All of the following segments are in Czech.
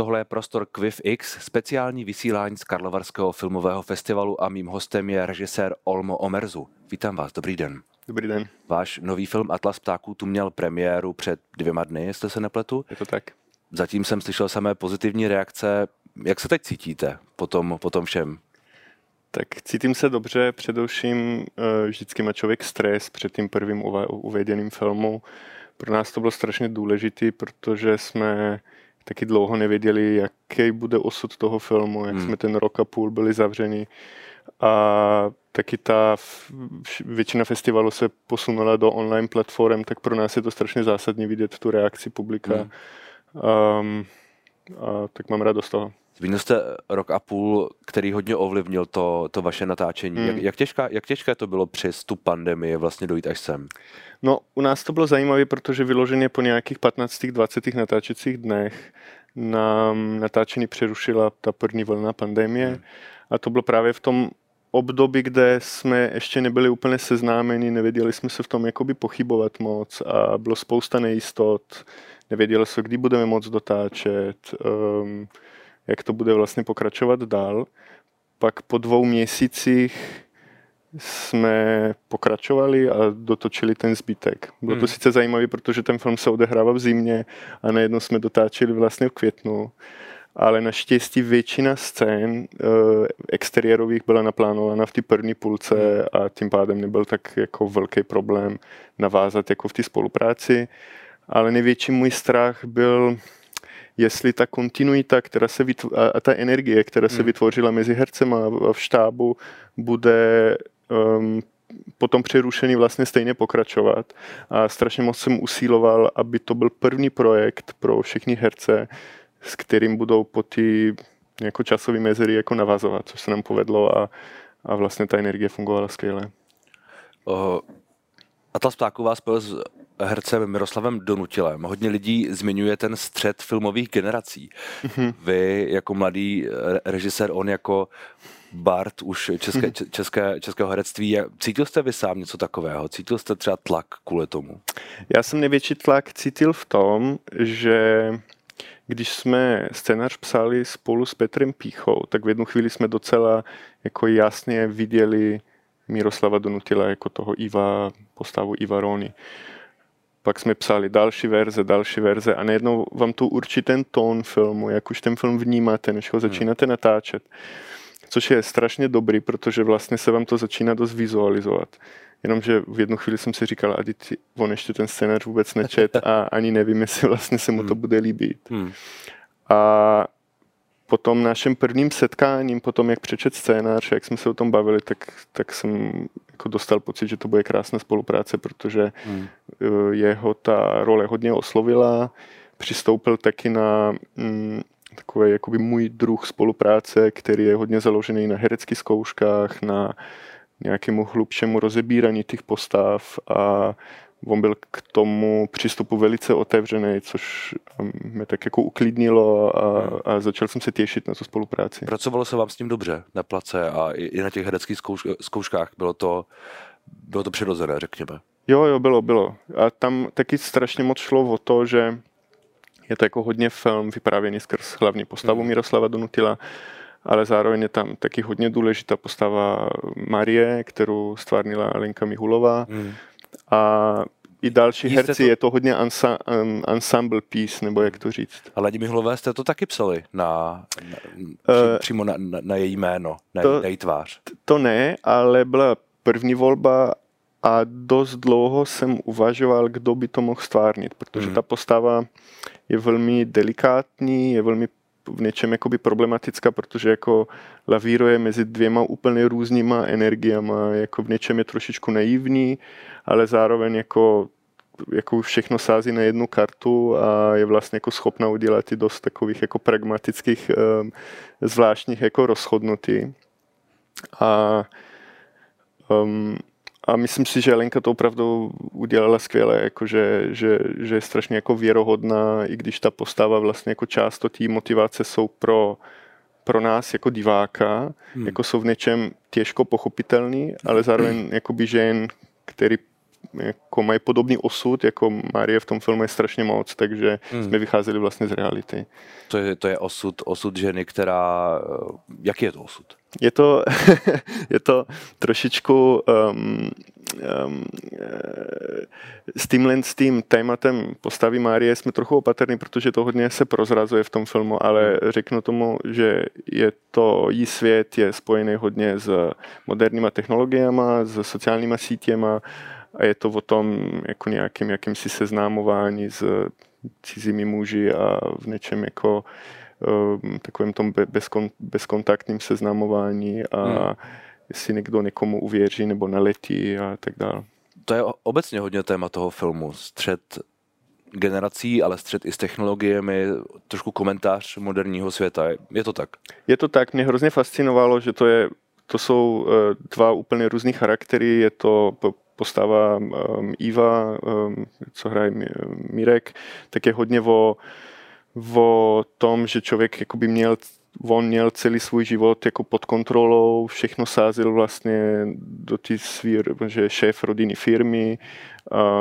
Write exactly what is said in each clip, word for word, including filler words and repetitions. Tohle je prostor Quiff X, speciální vysílání z Karlovarského filmového festivalu a mým hostem je režisér Olmo Omerzu. Vítám vás, dobrý den. Dobrý den. Váš nový film Atlas ptáků tu měl premiéru před dvěma dny, jestli se nepletu. Je to tak. Zatím jsem slyšel samé pozitivní reakce. Jak se teď cítíte po tom, po tom všem? Tak cítím se dobře, především vždycky má člověk stres před tím prvním uvedeným filmu. Pro nás to bylo strašně důležité, protože jsme taky dlouho nevěděli, jaký bude osud toho filmu, jak hmm. jsme ten rok a půl byli zavřeni. A taky ta většina festivalů se posunula do online platform, tak pro nás je to strašně zásadní vidět tu reakci publika. Hmm. Um, a tak mám radost toho. Zmínil jste rok a půl, který hodně ovlivnil to, to vaše natáčení. Hmm. Jak, jak, těžká, jak těžké to bylo přes tu pandemii vlastně dojít až sem? No, u nás to bylo zajímavé, protože vyloženě po nějakých patnácti dvaceti natáčecích dnech nám natáčení přerušila ta první vlna pandemie hmm. a to bylo právě v tom období, kde jsme ještě nebyli úplně seznámeni, nevěděli jsme se v tom jakoby pochybovat moc a bylo spousta nejistot, nevěděli jsme, kdy budeme moc dotáčet, um, jak to bude vlastně pokračovat dál. Pak po dvou měsících jsme pokračovali a dotočili ten zbytek. Bylo hmm. to sice zajímavé, protože ten film se odehrával v zimě a najednou jsme dotáčeli vlastně v květnu. Ale naštěstí většina scén e, exteriérových byla naplánována v té první půlce a tím pádem nebyl tak jako velký problém navázat jako v té spolupráci. Ale největší můj strach byl, jestli ta kontinuita, která se vytvo- a ta energie, která se vytvořila mezi hercema a v štábu, bude um, potom přerušený vlastně stejně pokračovat. A strašně moc jsem usiloval, aby to byl první projekt pro všechny herce, s kterým budou po ty jako časové mezery jako navazovat, což se nám povedlo a, a vlastně ta energie fungovala skvěle. O, Atlas ptáků vás spojil s hercem Miroslavem Donutilem. Hodně lidí zmiňuje ten střet filmových generací. Mm-hmm. Vy jako mladý režisér, on jako bard už české, mm-hmm. české, českého herectví. Cítil jste vy sám něco takového? Cítil jste třeba tlak kvůli tomu? Já jsem největší tlak cítil v tom, že když jsme scénář psali spolu s Petrem Píchou, tak v jednu chvíli jsme docela jako jasně viděli Miroslava Donutila jako toho Iva, postavu Iva Rony. Pak jsme psali další verze, další verze a najednou vám tu určitý ten tón filmu, jak už ten film vnímáte, než ho začínáte natáčet. Což je strašně dobrý, protože vlastně se vám to začíná dost vizualizovat. Jenomže v jednu chvíli jsem si říkal, a ty, on ještě ten scénář vůbec nečet a ani nevím, jestli vlastně se mu to bude líbit. Hmm. A po tom našem prvním setkáním, po tom, jak přečet scénář, jak jsme se o tom bavili, tak, tak jsem jako dostal pocit, že to bude krásná spolupráce, protože hmm. jeho ta role hodně oslovila, přistoupil taky na Mm, takový jakoby můj druh spolupráce, který je hodně založený na hereckých zkouškách, na nějakému hlubšímu rozebírání těch postav a on byl k tomu přístupu velice otevřený, což mě tak jako uklidnilo a, a začal jsem se těšit na tu spolupráci. Pracovalo se vám s tím dobře na place a i na těch hereckých zkouškách? Bylo to, bylo to přirozené, řekněme. Jo, jo, bylo, bylo. A tam taky strašně moc šlo o to, že je to jako hodně film vyprávěný skrz hlavní postavu Miroslava Donutila, ale zároveň je tam taky hodně důležitá postava Marie, kterou stvárnila Lenka Mihulová. Mm. A i další Jí herci, to... je to hodně ansa, um, ensemble piece, nebo jak to říct. A Leni Mihulové jste to taky psali na, na, uh, přímo na, na, na její jméno, na, to, na její tvář. To ne, ale byla první volba a dost dlouho jsem uvažoval, kdo by to mohl stvárnit, protože mm. ta postava je velmi delikátní, je velmi v něčem jakoby problematická, protože jako lavíruje mezi dvěma úplně různýma energiama, jako v něčem je trošičku naivní, ale zároveň jako, jako všechno sází na jednu kartu a je vlastně jako schopna udělat i dost takových jako pragmatických, um, zvláštních jako rozhodnutí. A um, A myslím si, že Lenka to opravdu udělala skvěle, jako že, že, že je strašně jako věrohodná, i když ta postava vlastně jako často ty motivace jsou pro, pro nás jako diváka, hmm. jako jsou v něčem těžko pochopitelný, ale zároveň hmm. jakoby žen, který jako mají podobný osud, jako Marie v tom filmu je strašně moc, takže hmm. jsme vycházeli vlastně z reality. To je, to je osud, osud ženy, která... Jaký je to osud? Je to, je to trošičku um, um, s tímhle s tím tématem postavy Marie jsme trochu opatrní, protože to hodně se prozrazuje v tom filmu, ale řeknu tomu, že je to, jí svět je spojený hodně s moderníma technologiemi, s sociálníma sítěma a je to o tom jako nějakým jakýmsi seznámování s cizími muži a v něčem jako takovém tom bezkon, bezkontaktním seznamování a hmm. jestli někdo někomu uvěří nebo naletí a tak dále. To je obecně hodně téma toho filmu. Střet generací, ale střet i s technologiemi, trošku komentář moderního světa. Je to tak? Je to tak. Mě hrozně fascinovalo, že to, je, to jsou dva úplně různý charaktery. Je to... postava um, Iva, um, co hraje Mirek, tak je hodně o, o tom, že člověk jakoby měl, on měl celý svůj život jako pod kontrolou, všechno sázil vlastně do té své, že je šéf rodiny firmy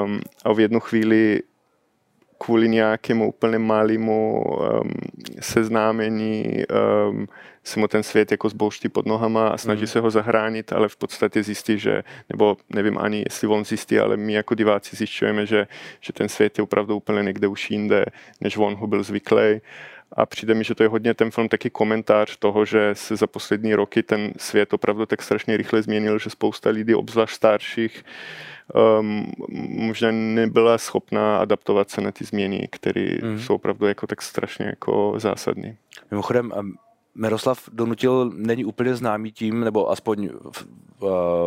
um, a v jednu chvíli kvůli nějakému úplně malému um, seznámení um, se mu ten svět jako zbouští pod nohama a snaží mm. se ho zachránit, ale v podstatě zjistí, že, nebo nevím ani, jestli on zjistí, ale my jako diváci zjišťujeme, že, že ten svět je opravdu úplně někde už jinde, než on ho byl zvyklý. A přijde mi, že to je hodně ten film taky komentář toho, že se za poslední roky ten svět opravdu tak strašně rychle změnil, že spousta lidí, obzvlášť starších, um, možná nebyla schopná adaptovat se na ty změny, které mm. jsou opravdu jako tak strašně jako zásadní. Mimochodem, Miroslav Donutil není úplně známý tím, nebo aspoň v,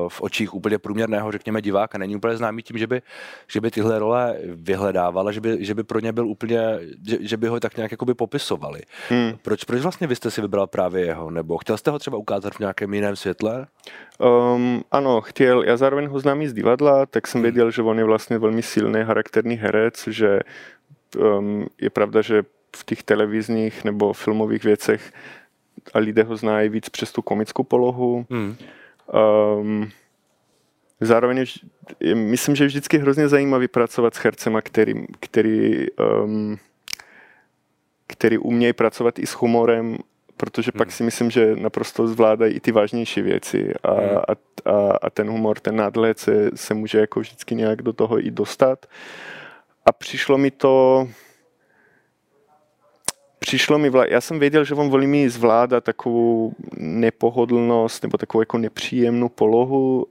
v očích úplně průměrného, řekněme, diváka, není úplně známý tím, že by, že by tyhle role vyhledával, že by, že by pro ně byl úplně, že, že by ho tak nějak jakoby popisovali. Hmm. Proč, proč vlastně vy jste si vybral právě jeho, nebo chtěl jste ho třeba ukázat v nějakém jiném světle? Um, ano, chtěl. Já zároveň ho znám i z divadla, tak jsem hmm. věděl, že on je vlastně velmi silný, charakterní herec, že um, je pravda, že v těch televizních nebo filmových věcech a lidé ho znají víc přes tu komickou polohu. Hmm. Um, zároveň je, myslím, že je vždycky hrozně zajímavý pracovat s hercema, který, který, um, který umějí pracovat i s humorem, protože hmm. pak si myslím, že naprosto zvládají i ty vážnější věci a, hmm. a, a, a ten humor, ten nadhled se, se může jako vždycky nějak do toho i dostat. A přišlo mi to... Přišlo mi, vla... já jsem věděl, že on velmi zvládá takovou nepohodlnost nebo takovou jako nepříjemnou polohu,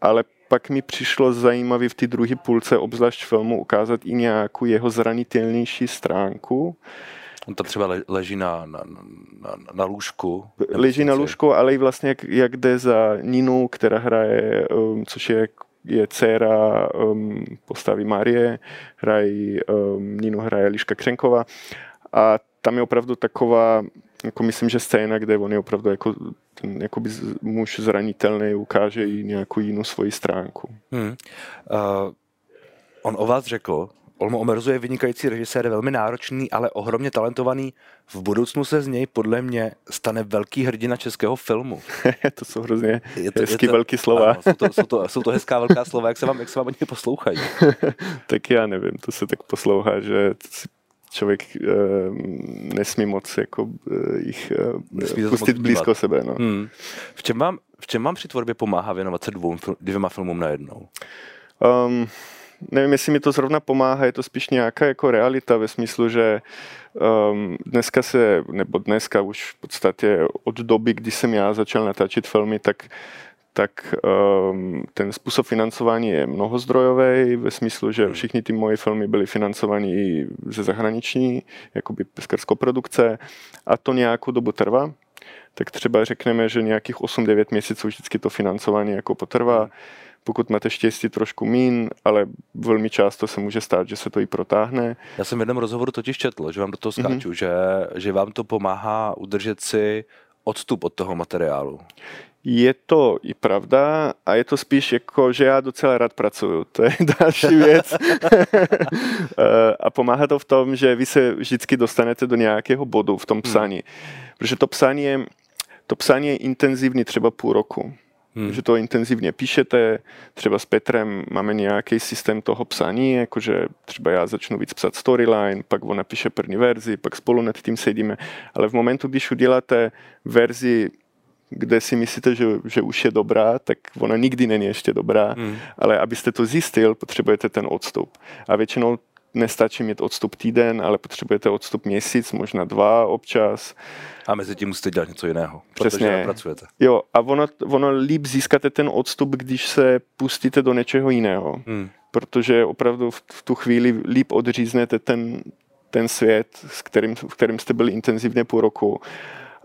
ale pak mi přišlo zajímavé v té druhé půlce, obzvlášť filmu, ukázat i nějakou jeho zranitelnější stránku. On tam třeba leží na, na, na, na lůžku. Leží na lůžku, ale i vlastně jak, jak jde za Ninu, která hraje, um, což je je dcera um, postavy Marie, hrají, um, Ninu hraje Liška Křenková a tam je opravdu taková, jako myslím, že scéna, kde on je opravdu jako ten jakoby muž zranitelný, ukáže i nějakou jinou svoji stránku. Hmm. Uh, on o vás řekl, Olmo Omerzu je vynikající režisér, velmi náročný, ale ohromně talentovaný. V budoucnu se z něj podle mě stane velký hrdina českého filmu. To jsou hrozně je to, hezký je to, velký slova. Ano, jsou, to, jsou, to, jsou to hezká velká slova, jak se vám, jak se vám o něj poslouchají. Tak já nevím, to se tak poslouchá, že... Člověk e, nesmí moc jako, e, jich e, pustit blízko sebe. No. Hmm. V čem vám, v čem vám při tvorbě pomáhá věnovat se dvou, dvěma filmům najednou? Um, nevím, jestli mi to zrovna pomáhá, je to spíš nějaká jako realita ve smyslu, že um, dneska se, nebo dneska už v podstatě od doby, kdy jsem já začal natáčet filmy, tak tak um, ten způsob financování je mnohozdrojový, ve smyslu, že všichni ty moje filmy byly financovány i ze zahraniční, jakoby skrz koprodukce, a to nějakou dobu trvá. Tak třeba řekneme, že nějakých osm devět měsíců vždycky to financování jako potrvá. Pokud máte štěstí, trošku mín, ale velmi často se může stát, že se to i protáhne. Já jsem v jednom rozhovoru totiž četl, že vám do toho skáču, mm-hmm. že, že vám to pomáhá udržet si odstup od toho materiálu. Je to i pravda a je to spíš jako, že já docela rád pracuju, to je další věc. A pomáhá to v tom, že vy se vždycky dostanete do nějakého bodu v tom psaní, hmm. protože to psaní je, to psaní je intenzivní třeba půl roku. Hmm. Že to intenzivně píšete, třeba s Petrem máme nějaký systém toho psaní, jakože třeba já začnu víc psat storyline, pak on napíše první verzi, pak spolu nad tím sedíme, ale v momentu, když uděláte verzi, kde si myslíte, že, že už je dobrá, tak ona nikdy není ještě dobrá, hmm. ale abyste to zjistil, potřebujete ten odstup. A většinou nestačí mít odstup týden, ale potřebujete odstup měsíc, možná dva občas. A mezi tím musíte dělat něco jiného, přesně. Protože nepracujete. Jo, a ono, ono líp získáte ten odstup, když se pustíte do něčeho jiného. Hmm. Protože opravdu v, v tu chvíli líp odříznete ten, ten svět, s kterým, v kterém jste byli intenzivně půl roku.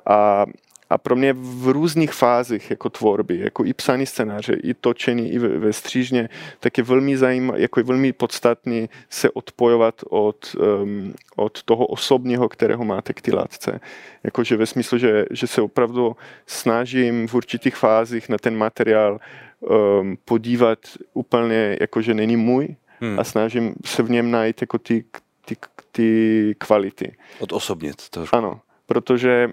A A pro mě v různých fázích jako tvorby, jako i psaní scénáře, i točení, i ve střížně, tak je velmi zajímavé, jako je velmi podstatné se odpojovat od, um, od toho osobního, kterého máte k té látce. Jakože ve smyslu, že, že se opravdu snažím v určitých fázích na ten materiál um, podívat úplně, jakože není můj hmm. a snažím se v něm najít jako ty, ty, ty kvality. Odosobnit to. Ano, protože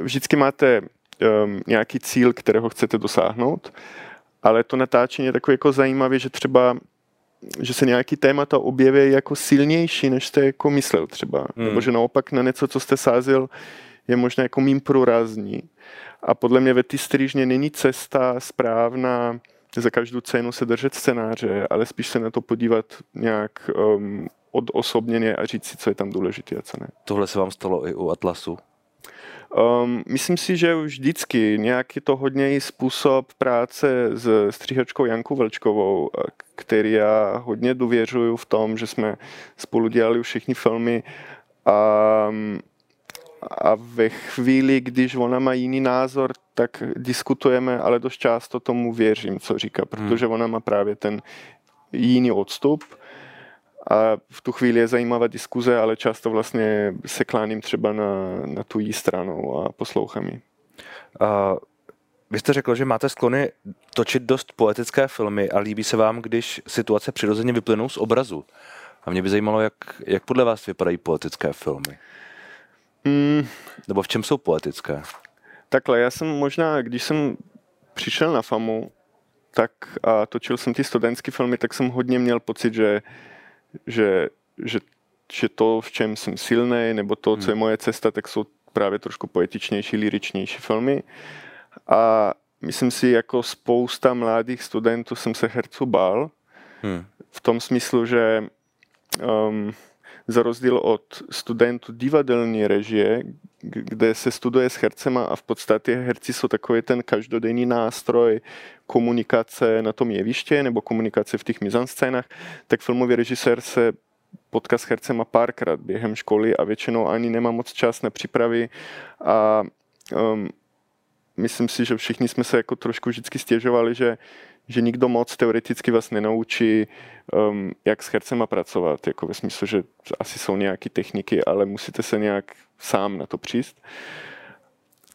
vždycky máte um, nějaký cíl, kterého chcete dosáhnout, ale to natáčení je takové jako zajímavé, že třeba že se nějaký témata objeví jako silnější, než jste jako myslel třeba. Hmm. Nebo že naopak na něco, co jste sázil, je možná jako mým průrazní. A podle mě ve té střížně není cesta správná za každou cenu se držet scénáře, ale spíš se na to podívat nějak um, odosobněně a říct si, co je tam důležité a co ne. Tohle se vám stalo i u Atlasu? Um, myslím si, že už vždycky nějaký to hodně způsob práce s stříhačkou Jankou Vlčkovou, který já hodně důvěřuju v tom, že jsme spolu dělali všechny filmy a, a ve chvíli, když ona má jiný názor, tak diskutujeme, ale dost často tomu věřím, co říká, protože ona má právě ten jiný odstup. A v tu chvíli je zajímavá diskuze, ale často vlastně se kláním třeba na, na tu jí stranu a poslouchám ji. Uh, vy jste řekl, že máte sklony točit dost poetické filmy a líbí se vám, když situace přirozeně vyplynou z obrazu. A mě by zajímalo, jak, jak podle vás vypadají poetické filmy. Mm. Nebo v čem jsou poetické? Takhle, já jsem možná, když jsem přišel na FAMU, tak a točil jsem ty studentské filmy, tak jsem hodně měl pocit, že Že, že, že to, v čem jsem silný, nebo to, co je moje cesta, tak jsou právě trošku poetičnější, liričnější filmy. A myslím si, jako spousta mladých studentů jsem se herců bál. Hmm. V tom smyslu, že um, za rozdíl od studentů divadelní režie, kde se studuje s hercema a v podstatě herci jsou takový ten každodenní nástroj komunikace na tom jeviště nebo komunikace v těch mizanscénách, tak filmový režisér se potká s hercema párkrát během školy a většinou ani nemá moc čas na přípravy a um, myslím si, že všichni jsme se jako trošku vždycky stěžovali, že že nikdo moc teoreticky vás nenaučí, um, jak s hercema pracovat, jako ve smyslu, že asi jsou nějaké techniky, ale musíte se nějak sám na to přijít.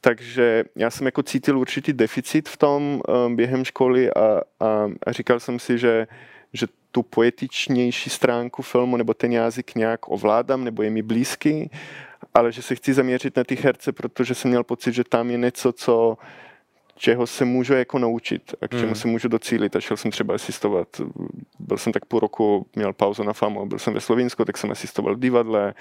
Takže já jsem jako cítil určitý deficit v tom um, během školy a, a, a říkal jsem si, že, že tu poetičnější stránku filmu nebo ten jazyk nějak ovládám, nebo je mi blízký, ale že se chci zaměřit na ty herce, protože jsem měl pocit, že tam je něco, co čeho se můžu jako naučit a k čemu mm. se můžu docílit. A šel jsem třeba asistovat, byl jsem tak půl roku, měl pauzu na FAMU, byl jsem ve Slovinsku, tak jsem asistoval v divadle.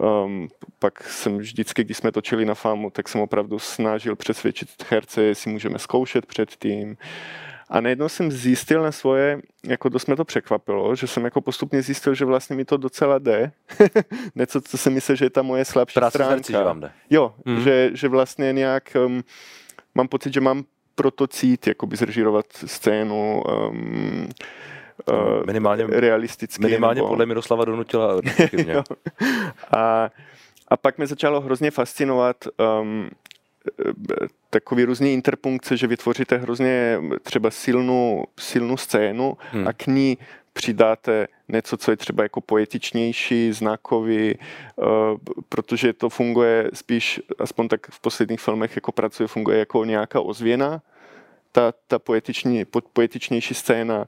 Um, pak jsem vždycky, když jsme točili na FAMU, tak jsem opravdu snažil přesvědčit herce, jestli můžeme zkoušet předtím. A najednou jsem zjistil na svoje, jako dost mě to překvapilo, že jsem jako postupně zjistil, že vlastně mi to docela jde. Něco, co jsem myslel, že je ta moje slabší Práce stránka. Herci, že vám jde. Jo, mm. že, že vlastně nějak... Um, mám pocit, že mám proto cít, jakoby zrežírovat scénu um, uh, minimálně, realisticky. Minimálně nebo... podle Miroslava Donutila. a, a pak mě začalo hrozně fascinovat um, takový různý interpunkce, že vytvoříte hrozně třeba silnou, silnou scénu hmm. a k ní přidáte něco, co je třeba jako poetičnější, znakový, uh, protože to funguje spíš, aspoň tak v posledních filmech jako pracuje, funguje jako nějaká ozvěna, ta, ta poetiční, po, poetičnější scéna.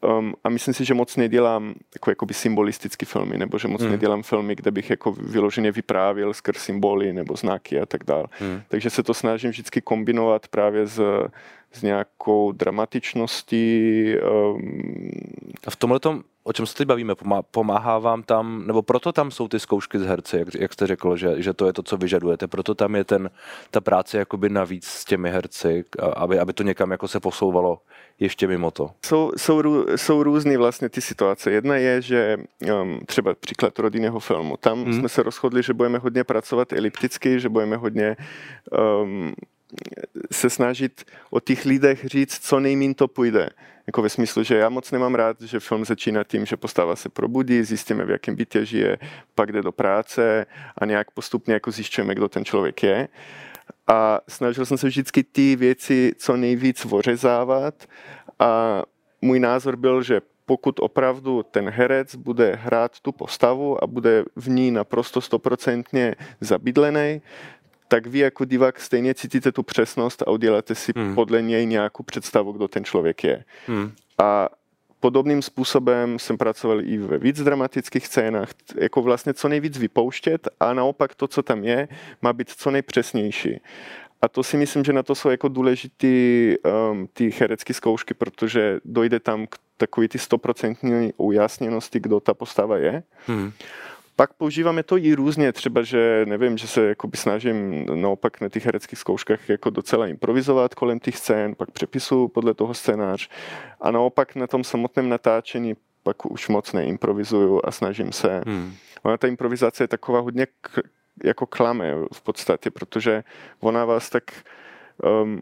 Um, a myslím si, že moc nedělám jako, jakoby symbolistické filmy, nebo že moc mm. nedělám filmy, kde bych jako vyloženě vyprávěl skrz symboly nebo znaky a tak dále. Mm. Takže se to snažím vždycky kombinovat právě s, s nějakou dramatičností. A v tomhletom, o čem se teď bavíme, pomáhá vám tam, nebo proto tam jsou ty zkoušky z herce, jak, jak jste řekl, že, že to je to, co vyžadujete, proto tam je ten, ta práce jakoby navíc s těmi herci, aby, aby to někam jako se posouvalo ještě mimo to. Jsou, jsou, jsou různý vlastně ty situace. Jedna je, že třeba příklad rodinného filmu, tam hmm. jsme se rozhodli, že budeme hodně pracovat elipticky, že budeme hodně um, se snažit o těch lidech říct, co nejmín to půjde. Jako ve smyslu, že já moc nemám rád, že film začíná tím, že postava se probudí, zjistíme, v jakém bytě žije, pak jde do práce a nějak postupně jako zjišťujeme, kdo ten člověk je. A snažil jsem se vždycky ty věci co nejvíc ořezávat a můj názor byl, že pokud opravdu ten herec bude hrát tu postavu a bude v ní naprosto stoprocentně zabydlený, tak vy jako divák stejně cítíte tu přesnost a uděláte si hmm. podle něj nějakou představu, kdo ten člověk je. Hmm. A podobným způsobem jsem pracoval i ve víc dramatických scénách, jako vlastně co nejvíc vypouštět a naopak to, co tam je, má být co nejpřesnější. A to si myslím, že na to jsou jako důležitý um, ty herecké zkoušky, protože dojde tam k takový ty stoprocentní ujasněnosti, kdo ta postava je. Hmm. Pak používáme to i různě, třeba, že nevím, že se jakoby snažím naopak na těch hereckých zkouškách jako docela improvizovat kolem těch scén, pak přepisuju podle toho scénář a naopak na tom samotném natáčení pak už moc neimprovizuju a snažím se. Hmm. Ona ta improvizace je taková hodně k, jako klame v podstatě, protože ona vás tak um,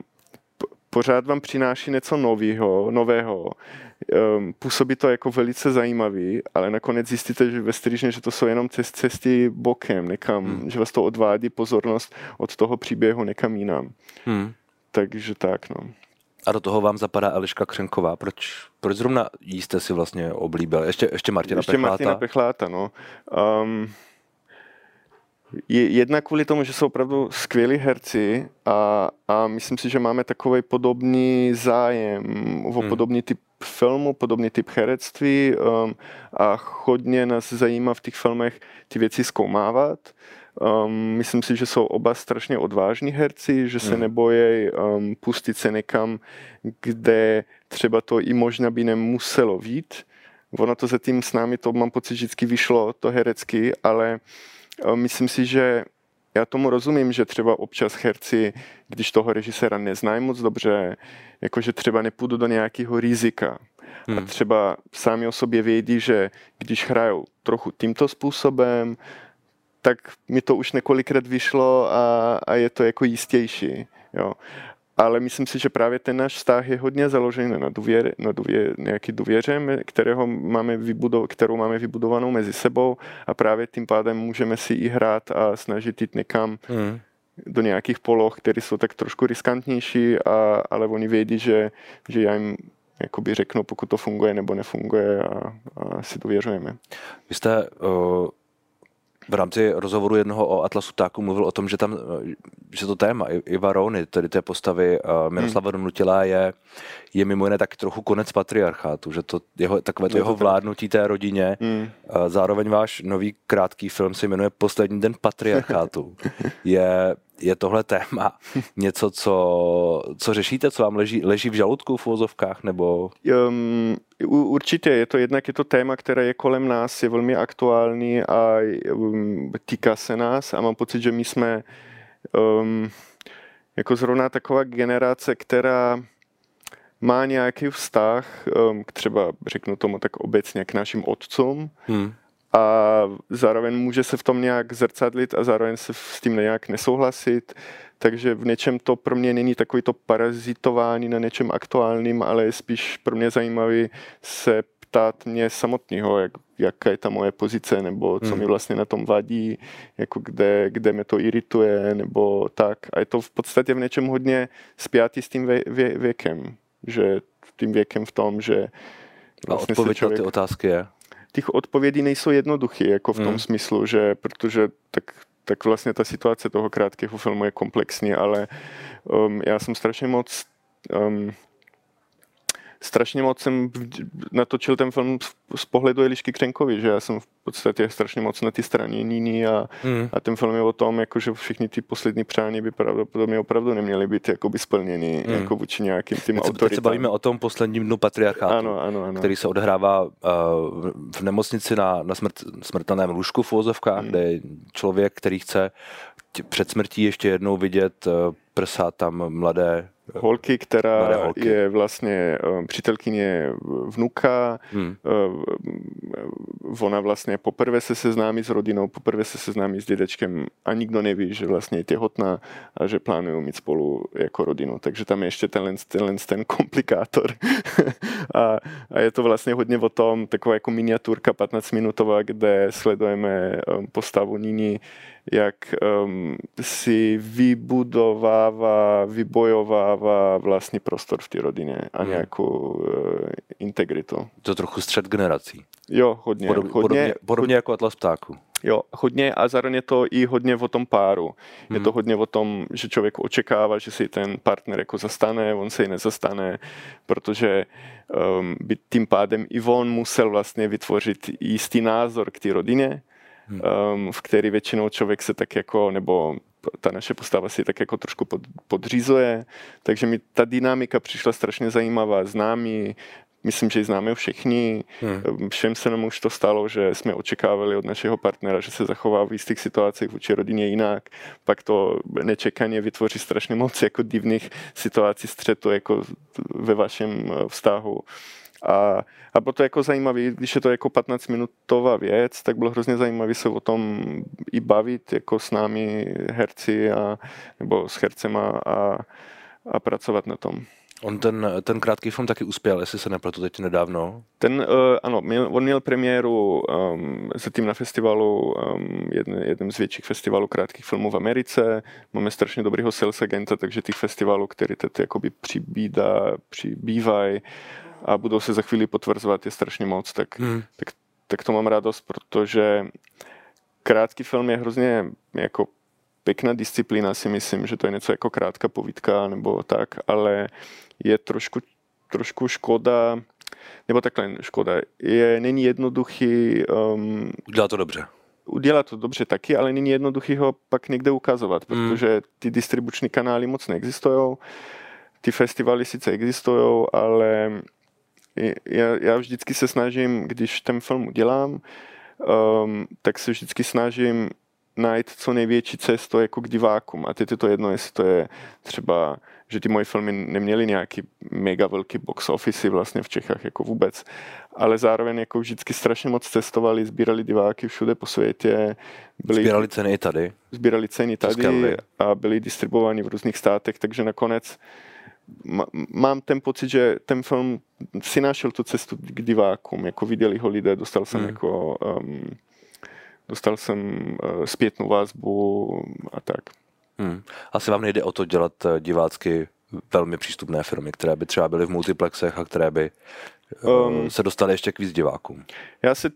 pořád vám přináší něco novýho, nového. Působí to jako velice zajímavý, ale nakonec zjistíte, že ve stryžně, že to jsou jenom cesty bokem někam, hmm. že vás to odvádí pozornost od toho příběhu někam jinam. Hmm. Takže tak, no. A do toho vám zapadá Eliška Křenková. Proč, proč zrovna jí jste si vlastně oblíbil? Ještě, ještě Martina ještě Pechláta. Martina Pechláta, no. Um, Jedna kvůli tomu, že jsou opravdu skvělí herci a, a myslím si, že máme takový podobný zájem o hmm. podobný typ filmu, podobný typ herectví um, a hodně nás zajímá v těch filmech ty věci zkoumávat. Um, myslím si, že jsou oba strašně odvážní herci, že se hmm. nebojí um, pustit se někam, kde třeba to i možná by nemuselo být. Ono to zatím s námi, to mám pocit, vždycky vyšlo to herecky, ale myslím si, že já tomu rozumím, že třeba občas herci, když toho režiséra neznají moc dobře, jakože třeba nepůjdu do nějakého rizika. Hmm. A třeba sami o sobě vědí, že když hrajou trochu tímto způsobem, tak mi to už několikrát vyšlo a, a je to jako jistější. Jo. Ale myslím si, že právě ten náš vztah je hodně založený na, důvěr, na důvěr, nějaký důvěře, kterého máme vybudo, kterou máme vybudovanou mezi sebou a právě tím pádem můžeme si i hrát a snažit jít někam mm. do nějakých poloh, které jsou tak trošku riskantnější, a, ale oni vědí, že, že já jim jakoby řeknu, pokud to funguje nebo nefunguje a, a si důvěřujeme. Vy jste uh... v rámci rozhovoru jednoho o Atlasu ptáků mluvil o tom, že tam, že to téma Iva Rouny, tedy té postavy Miroslava hmm. Donutila, je, je mimo jiné tak trochu konec patriarchátu, že to jeho, takové to jeho vládnutí té rodině. Hmm. Zároveň váš nový krátký film se jmenuje Poslední den patriarchátu. Je, je tohle téma něco, co, co řešíte, co vám leží, leží v žaludku, v uvozovkách, nebo... Um... Určitě, je to jednak je to téma, které je kolem nás, je velmi aktuální a um, týká se nás a mám pocit, že my jsme um, jako zrovna taková generace, která má nějaký vztah, um, k třeba řeknu tomu tak obecně, k našim otcům hmm. a zároveň může se v tom nějak zrcadlit a zároveň se s tím nějak nesouhlasit. Takže v něčem to pro mě není takový to parazitování na něčem aktuálním, ale je spíš pro mě zajímavý se ptát mě samotného, jak, jaká je ta moje pozice, nebo co hmm. mi vlastně na tom vadí, jako kde, kde mě to irituje, nebo tak. A je to v podstatě v něčem hodně spjatý s tím vě, vě, věkem, že tím věkem v tom, že vlastně a odpověď člověk... na ty otázky je? Těch odpovědí nejsou jednoduché, jako v tom hmm. smyslu, že protože tak... tak vlastně ta situace toho krátkého filmu je komplexní, ale um, já jsem strašně moc um, strašně moc jsem natočil ten film z pohledu Elišky Křenkové, že já jsem v podstatě strašně moc na té straně Níní a, mm. a ten film je o tom, jako, že všichni ty poslední přání by pravděpodobně opravdu neměly být jakoby splněny mm. jako vůči nějakým tím autoritám. Teď se bavíme o tom posledním dnu patriarchátu, ano, ano, ano. který se odehrává uh, v nemocnici na, na smrt, smrtelném lůžku v uvozovkách, mm. kde je člověk, který chce tě, před smrtí ještě jednou vidět uh, prsá tam mladé holky, která holky. je vlastně um, přítelkyně vnuka. Hmm. Um, ona vlastně poprvé se seznámí s rodinou, poprvé se seznámí s dědečkem a nikdo neví, že vlastně je těhotná a že plánují mít spolu jako rodinu. Takže tam je ještě tenhle, tenhle ten komplikátor. a, a je to vlastně hodně o tom, taková jako miniaturka patnáctiminutová, kde sledujeme um, postavu Nini, jak um, si vybudovává, vybojovává vlastní prostor v té rodině a nějakou uh, integritu. To trochu střed generací. Jo, hodně. Podobně, hodně, podobně, podobně jako Atlas ptáků. Jo, hodně a zároveň je to i hodně o tom páru. Mm-hmm. Je to hodně o tom, že člověk očekává, že si ten partner jako zastane, on se i nezastane, protože um, by tím pádem i on musel vlastně vytvořit jistý názor k té rodině, Um, v který většinou člověk se tak jako, nebo ta naše postava si tak jako trošku pod, podřízuje, takže mi ta dynamika přišla strašně zajímavá, známí, myslím, že ji známe všichni, hmm. všem se nám už to stalo, že jsme očekávali od našeho partnera, že se zachová v jistých situacích vůči rodině jinak, pak to nečekaně vytvoří strašně moc jako divných situací střetu jako ve vašem vztahu. A, a bylo to jako zajímavé, když je to jako patnáctiminutová věc, tak bylo hrozně zajímavé se o tom i bavit jako s námi herci a, nebo s hercema a, a pracovat na tom. On ten, ten krátký film taky uspěl, jestli se nepletu teď nedávno. Ten, uh, ano, měl, on měl premiéru um, zatím na festivalu, um, jedn, jedním z větších festivalů krátkých filmů v Americe. Máme strašně dobrýho sales agenta, takže těch festivalů, který teď jakoby přibýdá, přibývají, a budou se za chvíli potvrzovat, je strašně moc, tak, hmm. tak, tak to mám radost, protože krátký film je hrozně jako pěkná disciplína, si myslím, že to je něco jako krátká povídka nebo tak, ale je trošku, trošku škoda, nebo takhle škoda, je, není jednoduchý... Um, udělá to dobře. Udělá to dobře taky, ale není jednoduchý ho pak někde ukazovat, hmm. protože ty distribuční kanály moc neexistujou, ty festivaly sice existujou, ale... Já, já vždycky se snažím, když ten film udělám, um, tak se vždycky snažím najít co největší cestu jako k divákům. A teď je to jedno, jestli to je třeba, že ty moje filmy neměly nějaký mega velký box office vlastně v Čechách jako vůbec, ale zároveň jako vždycky strašně moc cestovali, sbírali diváky všude po světě. Byli, sbírali ceny i tady. Sbírali ceny tady a byli distribuováni v různých státech, takže nakonec mám ten pocit, že ten film si našel tu cestu k divákům, jako viděli ho lidé, dostal jsem, mm. jako, um, dostal jsem uh, zpětnou vazbu a tak. Mm. Asi vám nejde o to dělat divácky velmi přístupné filmy, které by třeba byly v multiplexech a které by um, se dostaly ještě k víc divákům. Já se... T-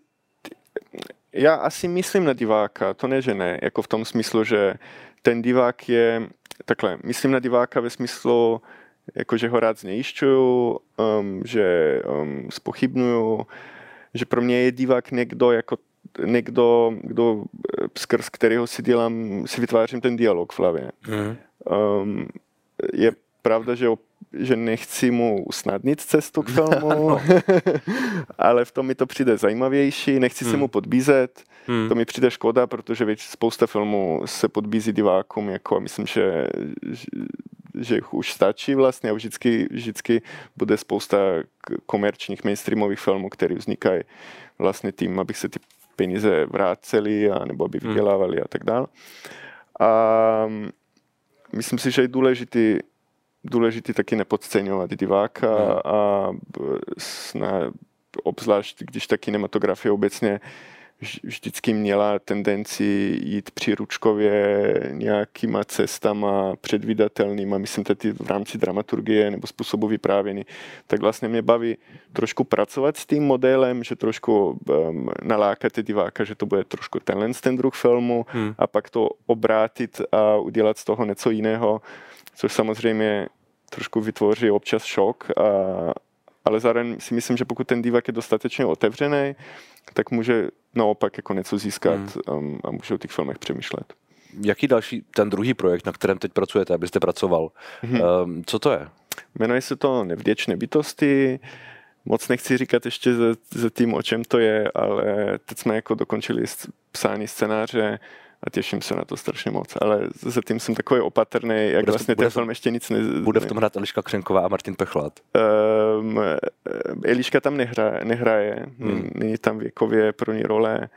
já asi myslím na diváka, to ne, že ne, jako v tom smyslu, že ten divák je... Takhle, myslím na diváka ve smyslu... Jako, že ho rád znejišťuju, um, že um, spochybnuju, že pro mě je divák někdo, jako, někdo kdo, skrz kterého si dělám, si vytvářím ten dialog v hlavě. Mm. Um, je pravda, že, že nechci mu usnadnit cestu k filmu, ale v tom mi to přijde zajímavější, nechci mm. se mu podbízet, mm. to mi přijde škoda, protože spousta filmů se podbízí divákům, jako, a myslím, že... že že už stačí vlastně a vždycky, vždycky bude spousta komerčních mainstreamových filmů, které vznikají vlastně tím, abych se ty peníze vrátili a nebo aby vydělávali a tak dále. A myslím si, že je důležitý, důležitý taky nepodceňovat diváka a sna, obzvlášť, když ta kinematografie obecně vždycky měla tendenci jít příručkově nějakýma cestama předvídatelnýma, myslím tedy v rámci dramaturgie nebo způsobu vyprávění, tak vlastně mě baví trošku pracovat s tím modelem, že trošku um, nalákat diváka, že to bude trošku tenhle ten druh filmu hmm. a pak to obrátit a udělat z toho něco jiného, což samozřejmě trošku vytvoří občas šok a ale zároveň si myslím, že pokud ten divák je dostatečně otevřený, tak může naopak jako něco získat hmm. a může o těch filmech přemýšlet. Jaký další, ten druhý projekt, na kterém teď pracujete, abyste pracoval, hmm. co to je? Jmenuje se to Nevděčné bytosti. Moc nechci říkat ještě za, za tím, o čem to je, ale teď jsme jako dokončili psání scénáře a těším se na to strašně moc. Ale zatím jsem takový opatrný, jak bude vlastně to, ten film ještě nic ne... Bude v tom hrát Eliška Křenková a Martin Pechlát? Um, Eliška tam nehraje, nehraje. Hmm. Není tam věkově pro ní role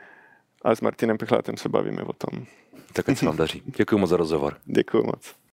a s Martinem Pechlátem se bavíme o tom. Tak ať se vám daří. Děkuji moc za rozhovor. Děkuji moc.